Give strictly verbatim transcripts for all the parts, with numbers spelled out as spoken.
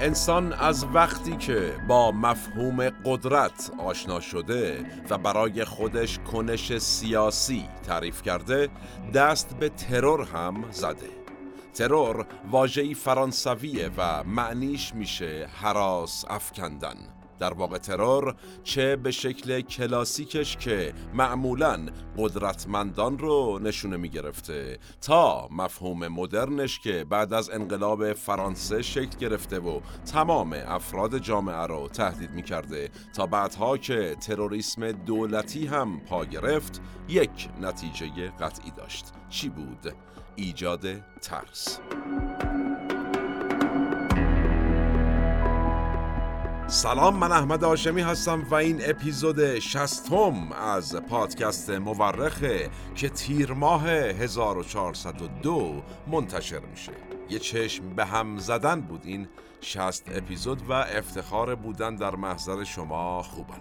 انسان از وقتی که با مفهوم قدرت آشنا شده و برای خودش کنش سیاسی تعریف کرده، دست به ترور هم زده. ترور واژه‌ای فرانسویه و معنیش میشه هراس افکندن. در واقع ترور چه به شکل کلاسیکش که معمولاً قدرتمندان رو نشونه می‌گرفته، تا مفهوم مدرنش که بعد از انقلاب فرانسه شکل گرفته و تمام افراد جامعه رو تهدید می‌کرده، تا بعدها که تروریسم دولتی هم پا گرفت، یک نتیجه قطعی داشت. چی بود؟ ایجاد ترس. سلام، من احمد هاشمی هستم و این اپیزود شصتم از پادکست مورخه که تیر ماه هزار و چهارصد و دو منتشر میشه. یه چشم به هم زدن بود این شصت اپیزود و افتخار بودن در محضر شما خوبان.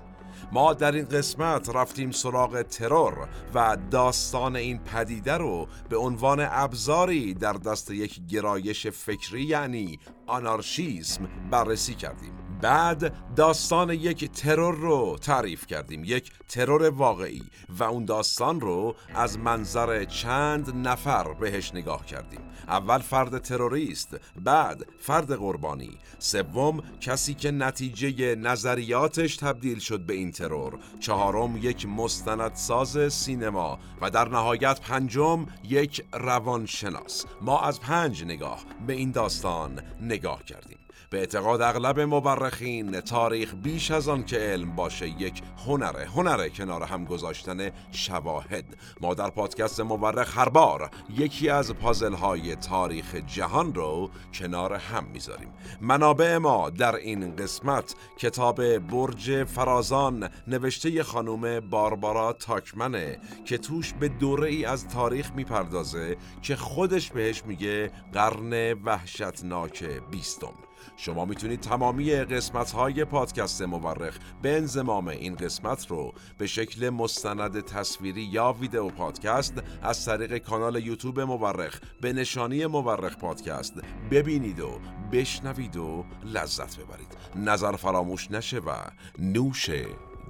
ما در این قسمت رفتیم سراغ ترور و داستان این پدیده رو به عنوان ابزاری در دست یک گرایش فکری یعنی آنارشیسم بررسی کردیم. بعد داستان یک ترور رو تعریف کردیم، یک ترور واقعی، و اون داستان رو از منظر چند نفر بهش نگاه کردیم. اول فرد تروریست، بعد فرد قربانی، سوم کسی که نتیجه نظریاتش تبدیل شد به این ترور، چهارم یک مستندساز سینما، و در نهایت پنجم یک روانشناس. ما از پنج نگاه به این داستان نگاه کردیم. به اعتقاد اغلب مورخین، تاریخ بیش از آن که علم باشه یک هنره، هنره کنار هم گذاشتن شواهد. ما در پادکست مورخ هر بار یکی از پازل‌های تاریخ جهان رو کنار هم میذاریم. منابع ما در این قسمت کتاب برج فرازان نوشته خانم باربارا تاکمنه که توش به دوره‌ای از تاریخ میپردازه که خودش بهش میگه قرن وحشتناک بیستم. شما میتونید تمامی قسمت‌های پادکست مورخ به انضمام این قسمت رو به شکل مستند تصویری یا ویدیو پادکست از طریق کانال یوتیوب مورخ به نشانی مورخ پادکست ببینید و بشنوید و لذت ببرید. نظر فراموش نشه و نوش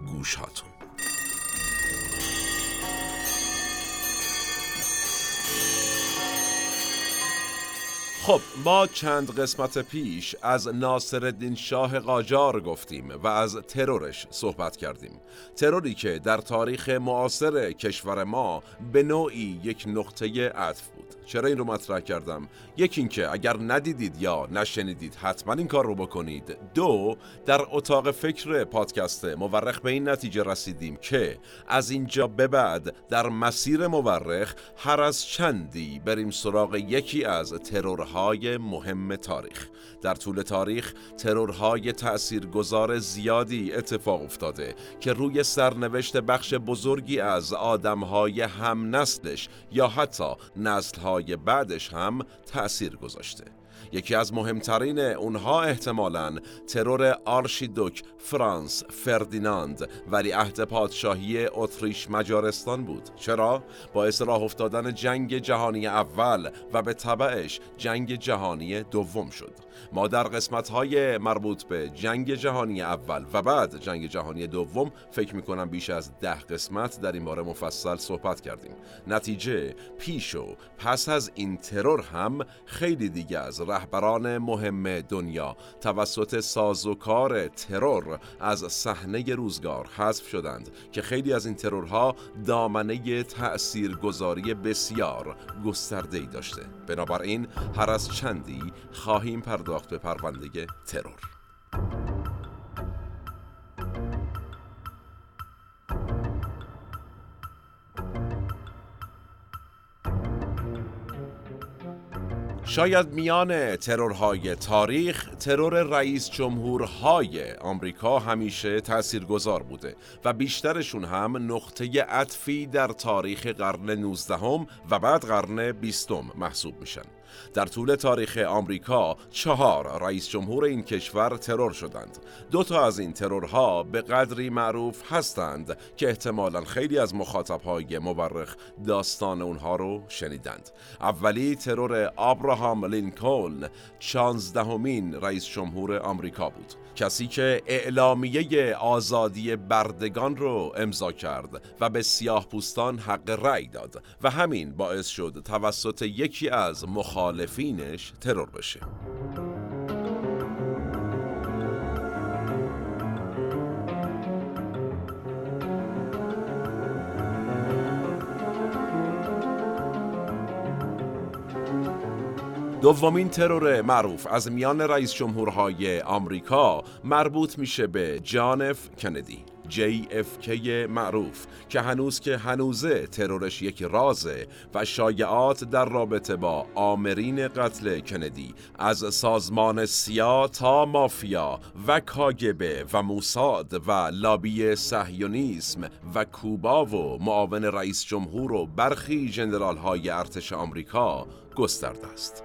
گوشاتون. خب، ما چند قسمت پیش از ناصرالدین شاه قاجار گفتیم و از ترورش صحبت کردیم. تروری که در تاریخ معاصر کشور ما به نوعی یک نقطه عطف بود. چرا این رو مطرح کردم؟ یک، این که اگر ندیدید یا نشنیدید حتما این کار رو بکنید. دو، در اتاق فکر پادکست مورخ به این نتیجه رسیدیم که از اینجا به بعد در مسیر مورخ هر از چندی بریم سراغ یکی از ترورهای مهم تاریخ. در طول تاریخ ترورهای تأثیرگذار زیادی اتفاق افتاده که روی سرنوشت بخش بزرگی از آدمهای هم نسلش یا حتی نسلهای بعدش هم تأثیر گذاشته. یکی از مهمترین اونها احتمالاً ترور آرشیدوق فرانس فردیناند ولیعهد پادشاهی اتریش مجارستان بود. چرا؟ باعث راه افتادن جنگ جهانی اول و به تبعش جنگ جهانی دوم شد. ما در قسمت‌های مربوط به جنگ جهانی اول و بعد جنگ جهانی دوم فکر می‌کنم بیش از ده قسمت در این باره مفصل صحبت کردیم. نتیجه پیش و پس از این ترور هم خیلی دیگه از رهبران مهم دنیا توسط سازوکار ترور از صحنه روزگار حذف شدند که خیلی از این ترورها دامنه تأثیرگذاری بسیار گسترده‌ای داشته. بنابراین هر از چندی خواهیم پرداخت به پرونده ترور. شاید میان ترورهای تاریخ، ترور رئیس جمهورهای آمریکا همیشه تاثیرگذار بوده و بیشترشون هم نقطه عطفی در تاریخ قرن نوزدهم و بعد قرن بیستم محسوب میشن. در طول تاریخ آمریکا چهار رئیس جمهور این کشور ترور شدند. دو تا از این ترورها به قدری معروف هستند که احتمالاً خیلی از مخاطبهای مورخ داستان اونها رو شنیدند. اولی ترور آبراهام لینکولن، شانزدهمین رئیس جمهور آمریکا بود، کسی که اعلامیه آزادی بردگان رو امضا کرد و به سیاه‌پوستان حق رأی داد و همین باعث شد توسط یکی از مخالفینش ترور بشه. دومین ترور معروف از میان رئیس جمهورهای آمریکا مربوط میشه به جان اف کندی، جی اف کی معروف، که هنوز که هنوزه ترورش یک رازه و شایعات در رابطه با آمرین قتل کندی از سازمان سیا تا مافیا و کاگبه و موساد و لابی صهیونیسم و کوبا و معاون رئیس جمهور و برخی ژنرال‌های ارتش آمریکا گسترده است.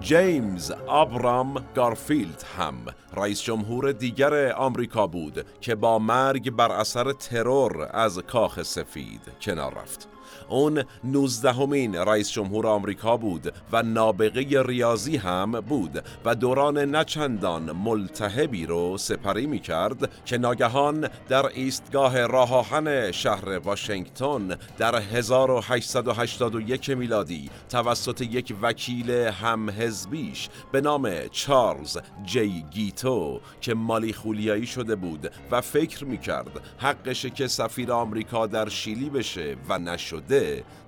جیمز آبرام گارفیلد هم رئیس جمهور دیگر آمریکا بود که با مرگ بر اثر ترور از کاخ سفید کنار رفت. اون نوزدهمین رئیس جمهور آمریکا بود و نابغه ریاضی هم بود و دوران نچندان ملتهبی رو سپری می کرد که ناگهان در ایستگاه راه آهن شهر واشنگتن در هزار و هشتصد و هشتاد و یک میلادی توسط یک وکیل همحزبیش به نام چارلز جی گیتو که مالی خولیایی شده بود و فکر می کرد حقشه که سفیر آمریکا در شیلی بشه و نشد،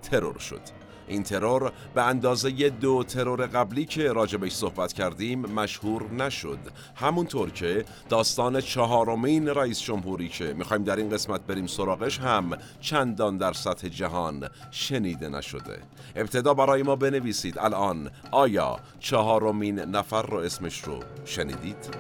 ترور شد. این ترور به اندازه دو ترور قبلی که راجبش صحبت کردیم مشهور نشد، همونطور که داستان چهارمین رئیس جمهوری که میخوایم در این قسمت بریم سراغش هم چندان در سطح جهان شنیده نشده. ابتدا برای ما بنویسید الان آیا چهارمین نفر رو اسمش رو شنیدید؟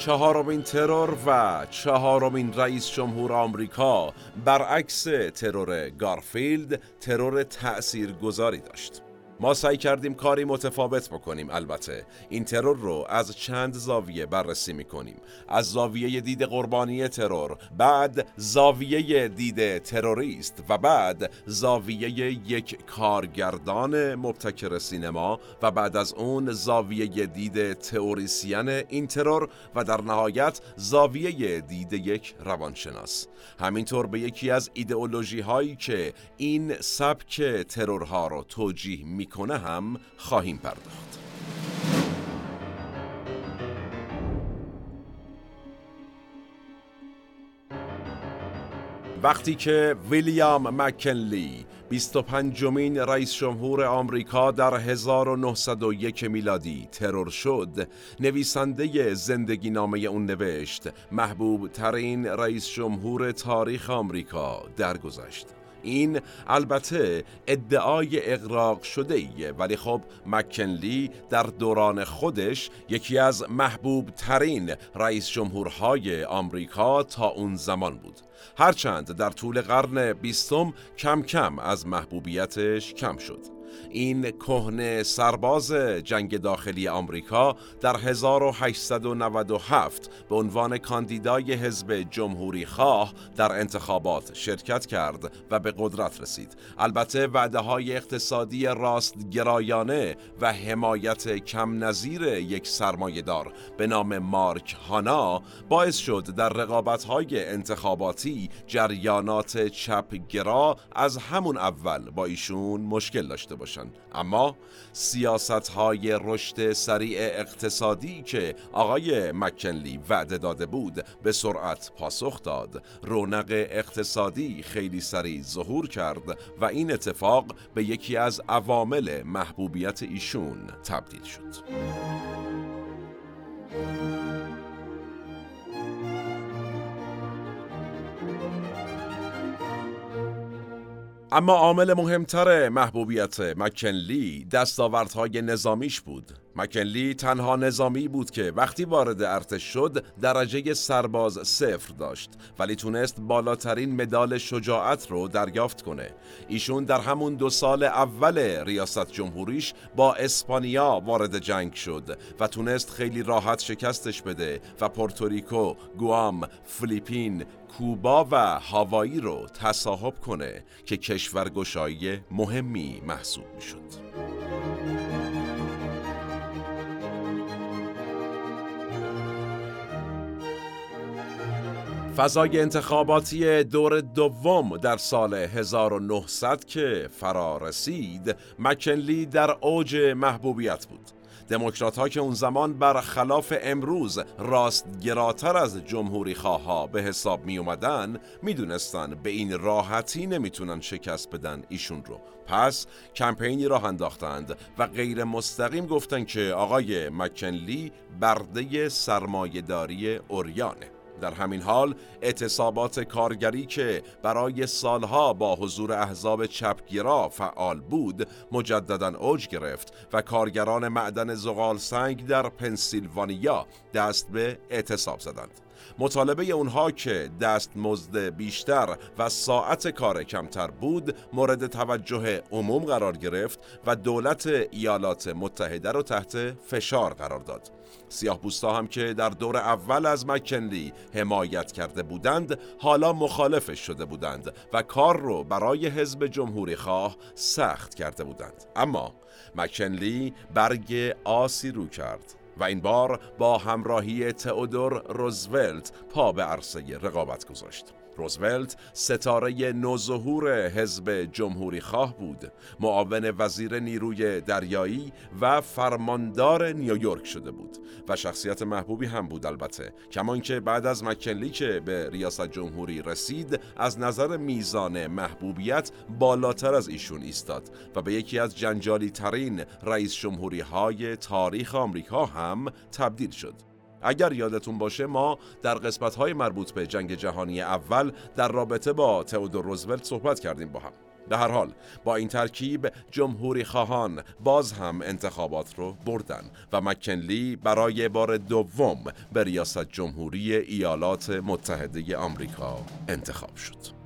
چهارمین ترور و چهارمین رئیس جمهور آمریکا برعکس ترور گارفیلد ترور تأثیرگذاری داشت. ما سعی کردیم کاری متفاوت بکنیم. البته این ترور رو از چند زاویه بررسی میکنیم، از زاویه دید قربانی ترور، بعد زاویه دید تروریست و بعد زاویه یک کارگردان مبتکر سینما و بعد از اون زاویه دید تئوریسین این ترور و در نهایت زاویه دید یک روانشناس. همینطور به یکی از ایدئولوژی هایی که این سبک ترورها رو توجیه می کنه هم خواهیم پرداخت. وقتی که ویلیام مککنلی بیست و پنجمین رئیس جمهور آمریکا در هزار و نهصد و یک میلادی ترور شد، نویسنده زندگی نامه اون نوشت محبوب ترین رئیس جمهور تاریخ آمریکا درگذشت. این البته ادعای اغراق شده ایه، ولی خب مککنلی در دوران خودش یکی از محبوب ترین رئیس جمهورهای آمریکا تا اون زمان بود، هرچند در طول قرن بیستم کم کم از محبوبیتش کم شد. این کهنه سرباز جنگ داخلی آمریکا در هزار و هشتصد و نود و هفت به عنوان کاندیدای حزب جمهوری خواه در انتخابات شرکت کرد و به قدرت رسید. البته وعده‌های اقتصادی راستگرایانه و حمایت کم نظیر یک سرمایه‌دار به نام مارک هانا باعث شد در رقابت‌های انتخاباتی جریانات چپگرا از همون اول با ایشون مشکل داشته باشند. اما سیاست‌های رشد سریع اقتصادی که آقای مککنلی وعده داده بود به سرعت پاسخ داد. رونق اقتصادی خیلی سریع ظهور کرد و این اتفاق به یکی از عوامل محبوبیت ایشون تبدیل شد. اما عامل مهمتر محبوبیت مککنلی دستاوردهای نظامیش بود. مککنلی تنها نظامی بود که وقتی وارد ارتش شد درجه سرباز صفر داشت، ولی تونست بالاترین مدال شجاعت رو دریافت کنه. ایشون در همون دو سال اول ریاست جمهوریش با اسپانیا وارد جنگ شد و تونست خیلی راحت شکستش بده و پورتوریکو، گوام، فیلیپین، کوبا و هاوایی رو تصاحب کنه که کشورگشایی مهمی محسوب میشد. فضای انتخاباتی دور دوم در سال هزار و نهصد که فرا رسید، مککنلی در اوج محبوبیت بود. دموکرات‌ها که اون زمان برخلاف امروز راستگراتر از جمهوری خواها به حساب می اومدن، می دونستن به این راحتی نمیتونن شکست بدن ایشون رو. پس کمپینی راه انداختند و غیر مستقیم گفتن که آقای مککنلی برده سرمایه‌داری عریانه. در همین حال اعتصابات کارگری که برای سالها با حضور احزاب چپگیرا فعال بود مجددا اوج گرفت و کارگران معدن زغال سنگ در پنسیلوانیا دست به اعتصاب زدند. مطالبه اونها که دستمزد بیشتر و ساعت کار کمتر بود مورد توجه عموم قرار گرفت و دولت ایالات متحده رو تحت فشار قرار داد. سیاه‌پوستا هم که در دور اول از مککنلی حمایت کرده بودند حالا مخالفش شده بودند و کار رو برای حزب جمهوری خواه سخت کرده بودند. اما مککنلی برگ آسی رو کرد و این بار با همراهی تئودور روزولت پا به عرصه رقابت گذاشت. روزولت ستاره نوظهور حزب جمهوری خواه بود، معاون وزیر نیروی دریایی و فرماندار نیویورک شده بود و شخصیت محبوبی هم بود. البته کمان که بعد از مککنلی که به ریاست جمهوری رسید از نظر میزان محبوبیت بالاتر از ایشون ایستاد و به یکی از جنجالی ترین رئیس جمهوری های تاریخ آمریکا هم تبدیل شد. اگر یادتون باشه ما در قسمت‌های مربوط به جنگ جهانی اول در رابطه با تئودور روزولت صحبت کردیم با هم. به هر حال با این ترکیب جمهوری خواهان باز هم انتخابات رو بردن و مککنلی برای بار دوم به ریاست جمهوری ایالات متحده آمریکا انتخاب شد.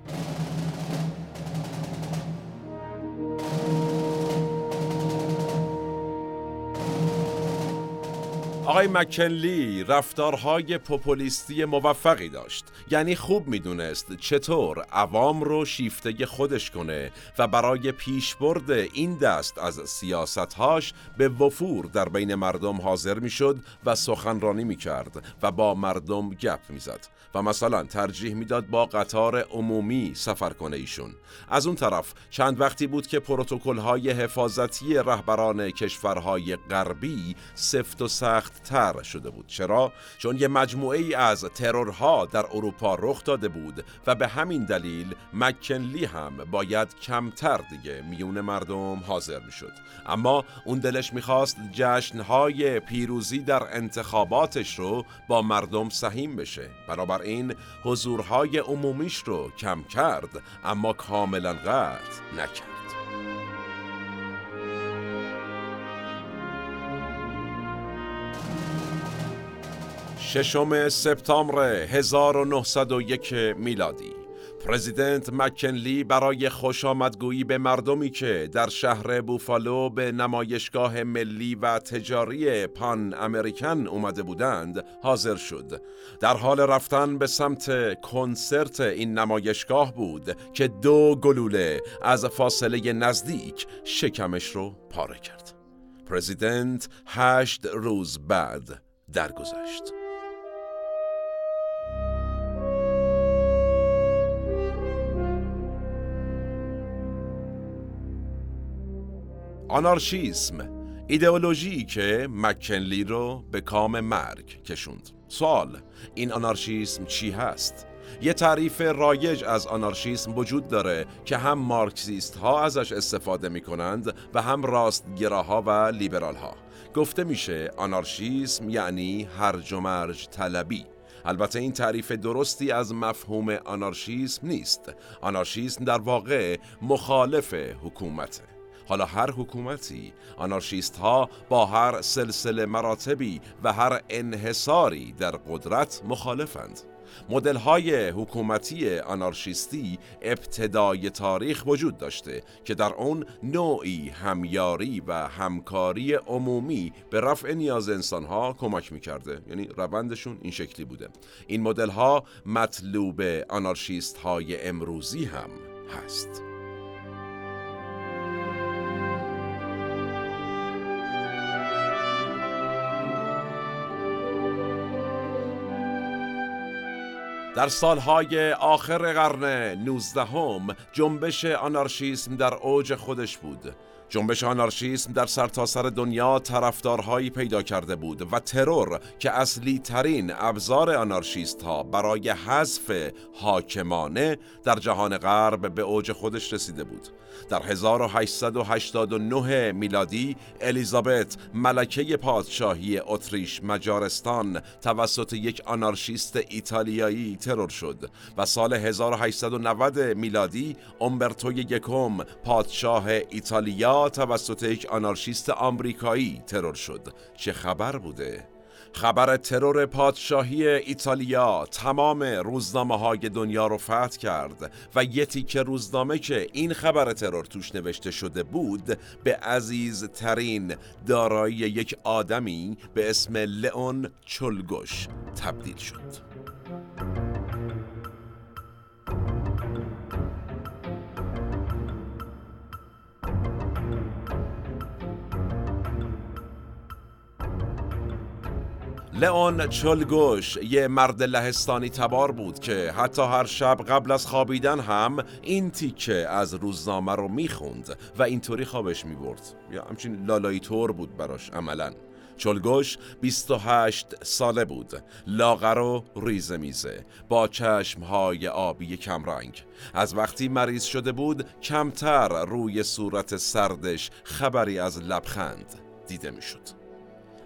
آقای مککنلی رفتارهای پوپولیستی موفقی داشت، یعنی خوب میدونست چطور عوام رو شیفته خودش کنه و برای پیشبرد این دست از سیاستهاش به وفور در بین مردم حاضر میشد و سخنرانی میکرد و با مردم گپ میزد و مثلا ترجیح میداد با قطار عمومی سفر کنه ایشون. از اون طرف چند وقتی بود که پروتکل‌های حفاظتی رهبران کشورهای غربی سفت و سخت تر شده بود. چرا؟ چون یه مجموعه ای از ترورها در اروپا رخ داده بود و به همین دلیل مککنلی هم باید کمتر دیگه میون مردم حاضر میشد. اما اون دلش میخواست جشنهای پیروزی در انتخاباتش رو با مردم سهیم بشه، بنابراین حضورهای عمومیش رو کم کرد اما کاملا قطع نکرد. ششم سپتامبر هزار و نهصد و یک میلادی پرزیدنت مککنلی برای خوش آمدگویی به مردمی که در شهر بوفالو به نمایشگاه ملی و تجاری پان امریکن اومده بودند حاضر شد. در حال رفتن به سمت کنسرت این نمایشگاه بود که دو گلوله از فاصله نزدیک شکمش رو پاره کرد. پرزیدنت هشت روز بعد درگذشت. آنارشیسم، ایدئولوژی که مککنلی رو به کام مرگ کشوند. سوال، این آنارشیسم چی هست؟ یه تعریف رایج از آنارشیسم وجود داره که هم مارکسیست ها ازش استفاده می کنند و هم راستگراها و لیبرال ها. گفته میشه آنارشیسم یعنی هرج و مرج طلبی. البته این تعریف درستی از مفهوم آنارشیسم نیست. آنارشیسم در واقع مخالف حکومته. حالا هر حکومتی، آنارشیست ها با هر سلسله مراتبی و هر انحصاری در قدرت مخالفند. مدل های حکومتی آنارشیستی ابتدای تاریخ وجود داشته که در اون نوعی همیاری و همکاری عمومی به رفع نیاز انسان ها کمک میکرده، یعنی روندشون این شکلی بوده. این مدل ها مطلوب آنارشیست های امروزی هم هست. در سالهای آخر قرن نوزدهم جنبش آنارشیسم در اوج خودش بود. جنبش آنارشیسم در سرتاسر دنیا طرفدارهایی پیدا کرده بود و ترور که اصلی ترین ابزار آنارشیست ها برای حذف حاکمانه در جهان غرب به اوج خودش رسیده بود. در هزار و هشتصد و هشتاد و نه میلادی الیزابت ملکه پادشاهی اتریش مجارستان توسط یک آنارشیست ایتالیایی ترور شد و سال هزار و هشتصد و نود میلادی اومبرتو یکم پادشاه ایتالیا توسط یک آنارشیست آمریکایی ترور شد. چه خبر بوده؟ خبر ترور پادشاهی ایتالیا تمام روزنامه‌های دنیا رو فتح کرد و یه تیکه روزنامه که این خبر ترور توش نوشته شده بود به عزیزترین دارایی یک آدمی به اسم لئون چولگوش تبدیل شد. لئون چولگوش یه مرد لهستانی تبار بود که حتی هر شب قبل از خوابیدن هم این تیکه از روزنامه رو میخوند و اینطوری خوابش میبرد. یا همچین لالایی طور بود براش عملاً. چولگوش بیست و هشت ساله بود، لاغر و ریزمیزه، با چشمهای آبی کمرنگ. از وقتی مریض شده بود کمتر روی صورت سردش خبری از لبخند دیده میشد.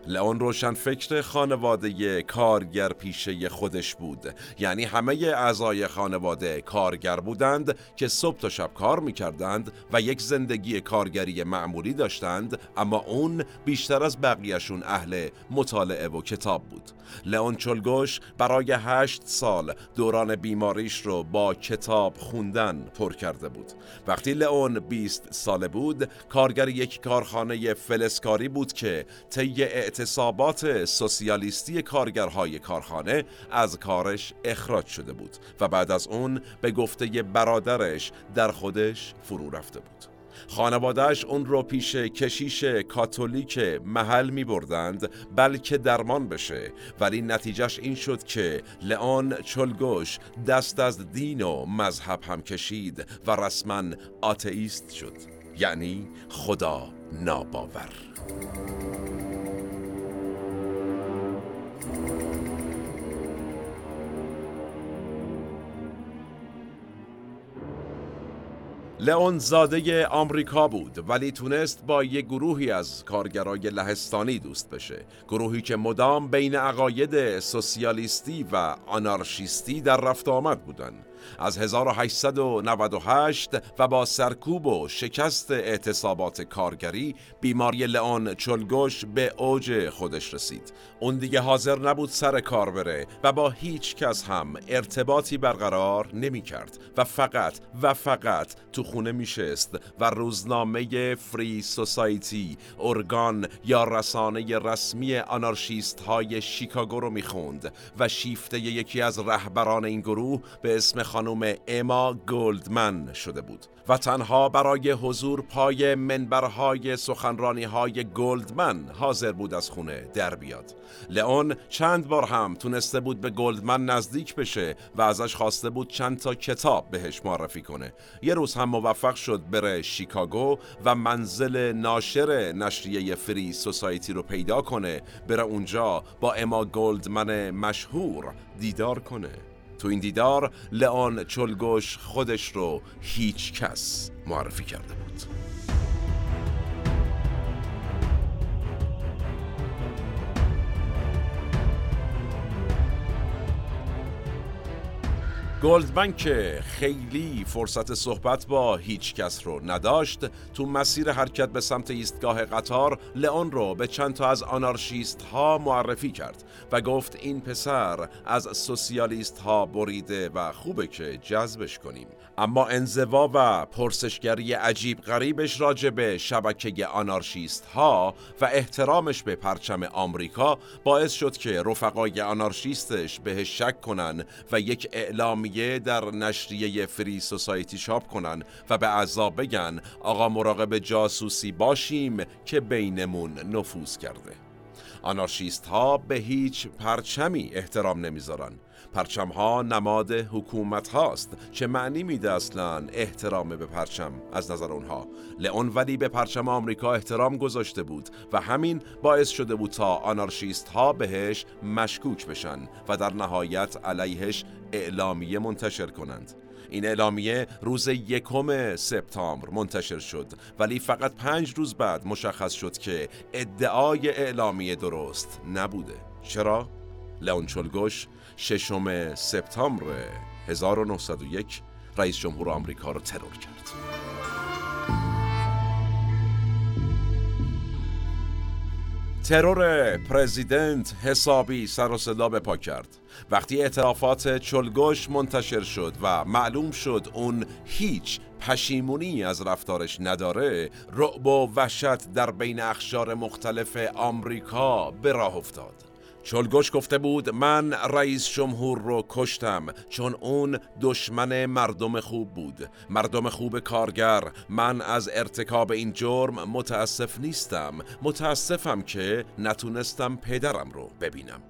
لئون روشن فکر خانواده کارگر پیشه خودش بود، یعنی همه اعضای خانواده کارگر بودند که صبح تا شب کار میکردند و یک زندگی کارگری معمولی داشتند، اما اون بیشتر از بقیهشون اهل مطالعه و کتاب بود. لئون چولگوش برای هشت سال دوران بیماریش رو با کتاب خوندن پر کرده بود. وقتی لئون بیست ساله بود کارگر یک کارخانه فلزکاری بود که طی اعتصابات سوسیالیستی کارگرهای کارخانه از کارش اخراج شده بود و بعد از اون به گفته برادرش در خودش فرو رفته بود. خانوادهش اون رو پیش کشیش کاتولیک محل می بردند بلکه درمان بشه، ولی نتیجهش این شد که لئون چولگوش دست از دین و مذهب هم کشید و رسما آتئیست شد، یعنی خدا ناباور. لئون زاده آمریکا بود ولی تونست با یک گروهی از کارگرای لهستانی دوست بشه، گروهی که مدام بین عقاید سوسیالیستی و آنارشیستی در رفت آمد بودن. از هزار و هشتصد و نود و هشت و با سرکوب و شکست اعتصابات کارگری بیماری لئون چولگوش به اوج خودش رسید. اون دیگه حاضر نبود سر کار بره و با هیچ کس هم ارتباطی برقرار نمی کرد و فقط و فقط تو خونه می شست و روزنامه فری سوسایتی، ارگان یا رسانه رسمی آنارشیست های شیکاگو رو می خوند و شیفته یکی از رهبران این گروه به اسم خانم اما گلدمن شده بود و تنها برای حضور پای منبرهای سخنرانی‌های گلدمن حاضر بود از خونه در بیاد. لئون چند بار هم تونسته بود به گلدمن نزدیک بشه و ازش خواسته بود چند تا کتاب بهش معرفی کنه. یه روز هم موفق شد بره شیکاگو و منزل ناشر نشریه فری سوسایتی رو پیدا کنه، بره اونجا با اما گلدمن مشهور دیدار کنه. تو این دیدار لئون چولگوش خودش رو هیچ کس معرفی کرده بود. گلدمن که خیلی فرصت صحبت با هیچ کس رو نداشت، تو مسیر حرکت به سمت ایستگاه قطار لئون رو به چند تا از آنارشیست ها معرفی کرد و گفت این پسر از سوسیالیست ها بریده و خوبه که جذبش کنیم. اما انزوا و پرسشگری عجیب غریبش راجع به شبکه آنارشیست ها و احترامش به پرچم آمریکا باعث شد که رفقای آنارشیستش بهش شک کنن و یک اعلامی در نشریه فری سوسایتی چاپ کنن و به اعضا بگن آقا مراقب جاسوسی باشیم که بینمون نفوذ کرده. آنارشیست ها به هیچ پرچمی احترام نمیذارن. پرچم ها نماد حکومت هاست، چه معنی میده اصلا احترام به پرچم از نظر اونها. لئون ولی به پرچم آمریکا احترام گذاشته بود و همین باعث شده بود تا آنارشیست ها بهش مشکوک بشن و در نهایت علیهش اعلامیه منتشر کنند. این اعلامیه روز یکم سپتامبر منتشر شد، ولی فقط پنج روز بعد مشخص شد که ادعای اعلامیه درست نبوده. چرا؟ لئون چولگوش ششم سپتامبر هزار و نهصد و یک رئیس جمهور آمریکا رو ترور کرد. ترور پرزیدنت حسابی سر و صدا به پا کرد. وقتی اعترافات چولگوش منتشر شد و معلوم شد اون هیچ پشیمونی از رفتارش نداره، رعب و وحشت در بین اقشار مختلف آمریکا به راه افتاد. چولگوش گفته بود من رئیس جمهور رو کشتم چون اون دشمن مردم خوب بود، مردم خوب کارگر. من از ارتکاب این جرم متاسف نیستم، متاسفم که نتونستم پدرم رو ببینم.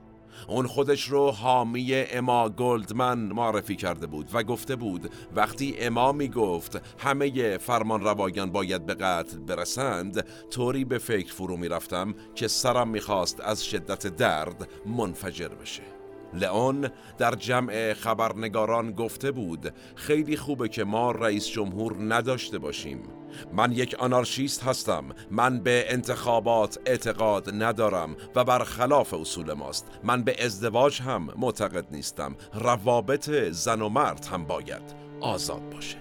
اون خودش رو حامی اما گلدمن معرفی کرده بود و گفته بود وقتی اما میگفت همه فرمان روایان باید به قتل برسند، طوری به فکر فرو میرفتم که سرم میخواست از شدت درد منفجر بشه. لئون در جمع خبرنگاران گفته بود خیلی خوبه که ما رئیس جمهور نداشته باشیم. من یک آنارشیست هستم، من به انتخابات اعتقاد ندارم و برخلاف اصول ماست. من به ازدواج هم معتقد نیستم، روابط زن و مرد هم باید آزاد باشه.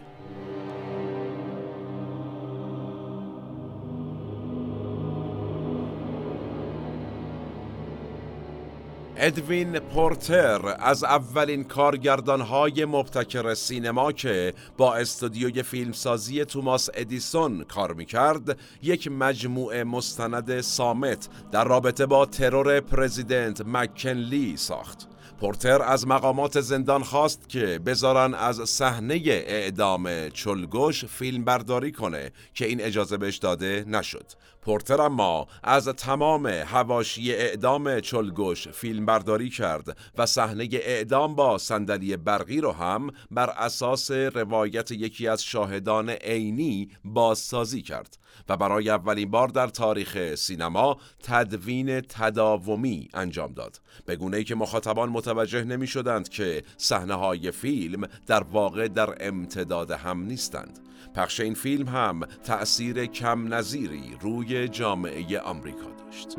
ادوین پورتر از اولین کارگردان‌های مبتکر سینما که با استودیوی فیلمسازی توماس ادیسون کار می‌کرد، یک مجموعه مستند صامت در رابطه با ترور پرزیدنت مککنلی ساخت. پورتر از مقامات زندان خواست که بذارن از صحنه اعدام چولگوش فیلم برداری کنه که این اجازه بهش داده نشد. پورتر اما از تمام حواشی اعدام چولگوش فیلم برداری کرد و صحنه اعدام با صندلی برقی رو هم بر اساس روایت یکی از شاهدان عینی بازسازی کرد و برای اولین بار در تاریخ سینما تدوین تداومی انجام داد، به گونه‌ای که مخاطبان متوجه نمی شدند که صحنه‌های فیلم در واقع در امتداد هم نیستند. پخش این فیلم هم تأثیر کم نظیری روی جامعه آمریکا داشت.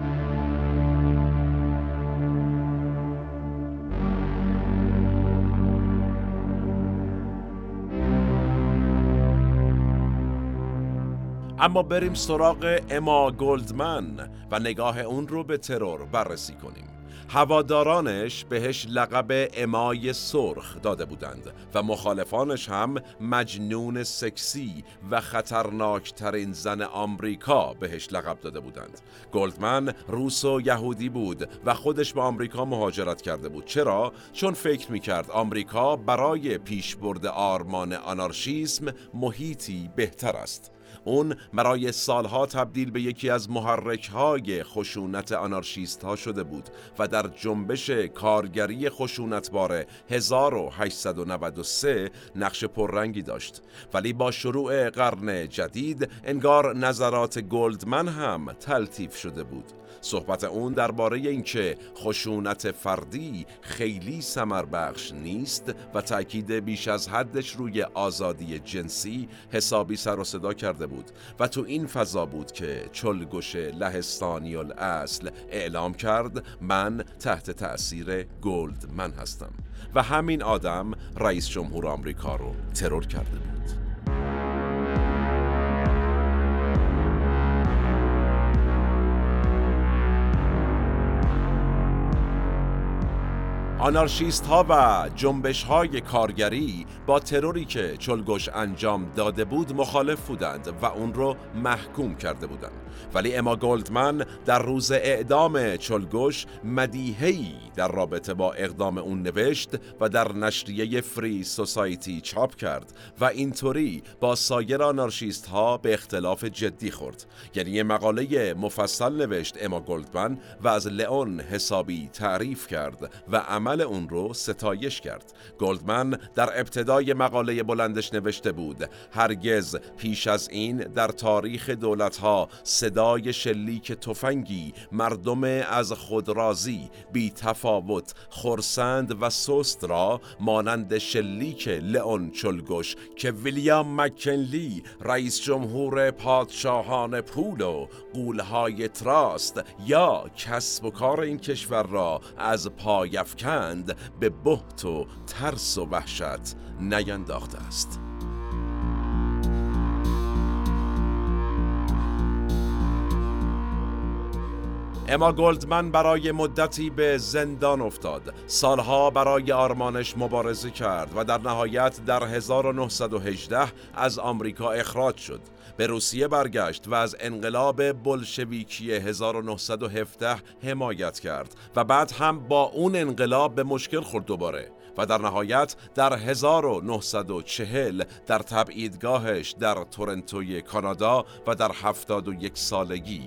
اما بریم سراغ اما گلدمن و نگاه اون رو به ترور بررسی کنیم. هوادارانش بهش لقب امای سرخ داده بودند و مخالفانش هم مجنون سکسی و خطرناکترین زن آمریکا بهش لقب داده بودند. گلدمن روس و یهودی بود و خودش به آمریکا مهاجرت کرده بود. چرا؟ چون فکر میکرد آمریکا برای پیشبرد آرمان آنارشیسم محیطی بهتر است. اون برای سالها تبدیل به یکی از محرک‌های خشونت آنارشیست‌ها شده بود و در جنبش کارگری خشونتبار هزار و هشتصد و نود و سه نقش پررنگی داشت. ولی با شروع قرن جدید انگار نظرات گلدمن هم تلطیف شده بود. صحبت اون درباره اینکه خشونت فردی خیلی ثمربخش نیست و تاکید بیش از حدش روی آزادی جنسی حسابی سر و صدا کرده بود و تو این فضا بود که چولگوش لهستانی الاصل اعلام کرد من تحت تأثیر گلدمن هستم و همین آدم رئیس جمهور آمریکا رو ترور کرده بود. آنارشیست ها و جنبش های کارگری با تروری که چولگوش انجام داده بود مخالف بودند و اون رو محکوم کرده بودند. ولی اما گلدمن در روز اعدام چولگوش مدیحه‌ای در رابطه با اقدام اون نوشت و در نشریه فری سوسایتی چاپ کرد و اینطوری با سایر آنارشیست ها به اختلاف جدی خورد. یعنی یه مقاله مفصل نوشت اما گلدمن و از لئون حسابی تعریف کرد و عمل اون رو ستایش کرد. گلدمن در ابتدای مقاله بلندش نوشته بود هرگز پیش از این در تاریخ دولت‌ها صدای شلیک تفنگی، مردم از خودرازی، بی تفاوت، خرسند و سست را مانند شلیک لئون چولگوش که ویلیام مککنلی رئیس جمهور پادشاهان پول و غول‌های تراست یا کسب و کار این کشور را از پای افکند به بهت و ترس و وحشت نینداخته است. اما گلدمن برای مدتی به زندان افتاد. سالها برای آرمانش مبارزه کرد و در نهایت در هزار و نهصد و هجده از آمریکا اخراج شد. به روسیه برگشت و از انقلاب بلشویکی هزار و نهصد و هفده حمایت کرد و بعد هم با اون انقلاب به مشکل خورد دوباره و در نهایت در هزار و نهصد و چهل در تبعیدگاهش در تورنتوی کانادا و در هفتاد و یک سالگی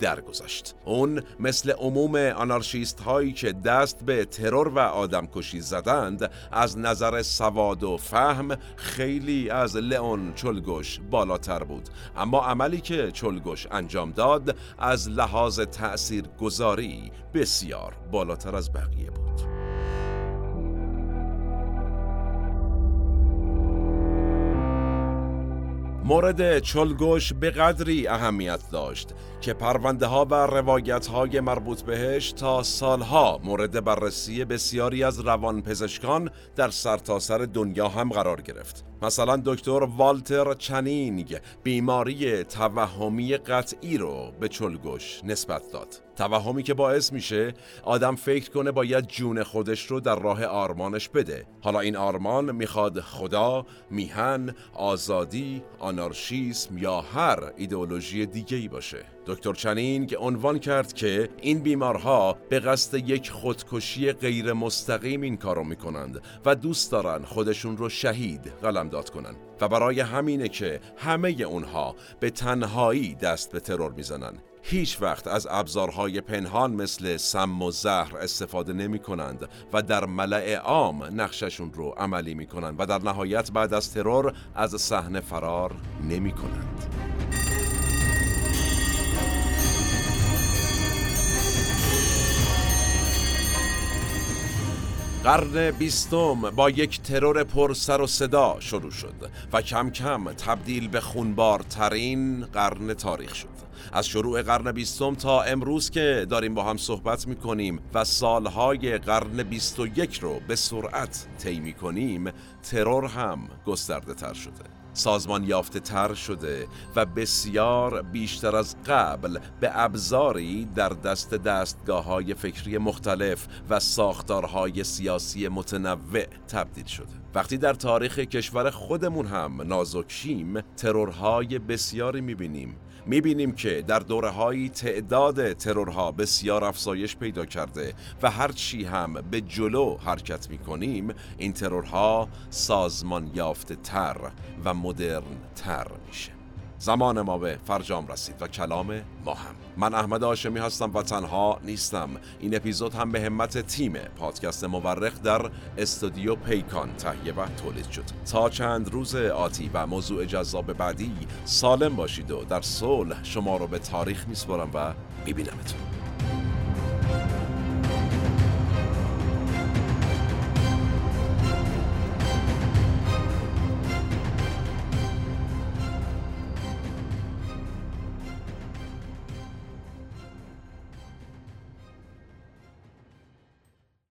درگذشت. اون مثل عموم آنارشیست هایی که دست به ترور و آدمکشی زدند از نظر سواد و فهم خیلی از لئون چولگوش بالاتر بود، اما عملی که چولگوش انجام داد از لحاظ تأثیرگذاری بسیار بالاتر از بقیه بود. مورد چولگوش به قدری اهمیت داشت که پرونده ها و روایت های مربوط بهش تا سالها مورد بررسی بسیاری از روانپزشکان در سرتاسر دنیا هم قرار گرفت. مثلا دکتر والتر چنینگ بیماری توهمی قطعی رو به چولگوش نسبت داد. توهمی که باعث میشه آدم فکر کنه باید جون خودش رو در راه آرمانش بده. حالا این آرمان میخواد خدا، میهن، آزادی، آنارشیسم یا هر ایدئولوژی دیگه‌ای باشه. دکتر چنینگ عنوان کرد که این بیمارها به قصد یک خودکشی غیر مستقیم این کارو میکنند و دوست دارن خودشون رو شهید قلمداد کنن و برای همینه که همه اونها به تنهایی دست به ترور میزنن. هیچ وقت از ابزارهای پنهان مثل سم و زهر استفاده نمی کنند و در ملأ عام نقششون رو عملی می کنند و در نهایت بعد از ترور از صحنه فرار نمی کنند. قرن بیستم با یک ترور پر سر و صدا شروع شد و کم کم تبدیل به خونبارترین قرن تاریخ شد. از شروع قرن بیستم تا امروز که داریم با هم صحبت میکنیم و سالهای قرن بیست و یک رو به سرعت طی میکنیم، ترور هم گسترده تر شده. سازمان یافته تر شده و بسیار بیشتر از قبل به ابزاری در دست دستگاه‌های فکری مختلف و ساختارهای سیاسی متنوع تبدیل شده. وقتی در تاریخ کشور خودمون هم نازکشیم، ترورهای بسیاری می‌بینیم. می‌بینیم که در دوره‌های تعداد ترورها بسیار افزایش پیدا کرده و هرچی هم به جلو حرکت می‌کنیم، این ترورها سازمان یافته تر و مدرن تر میشه. زمان ما به فرجام رسید و کلام ما هم. من احمد هاشمی هستم و تنها نیستم. این اپیزود هم به همت تیم پادکست مورخ در استودیو پیکان تهیه و تولید شد. تا چند روز آتی و موضوع جذاب بعدی سالم باشید و در صلح شما رو به تاریخ میسپارم و میبینمتون.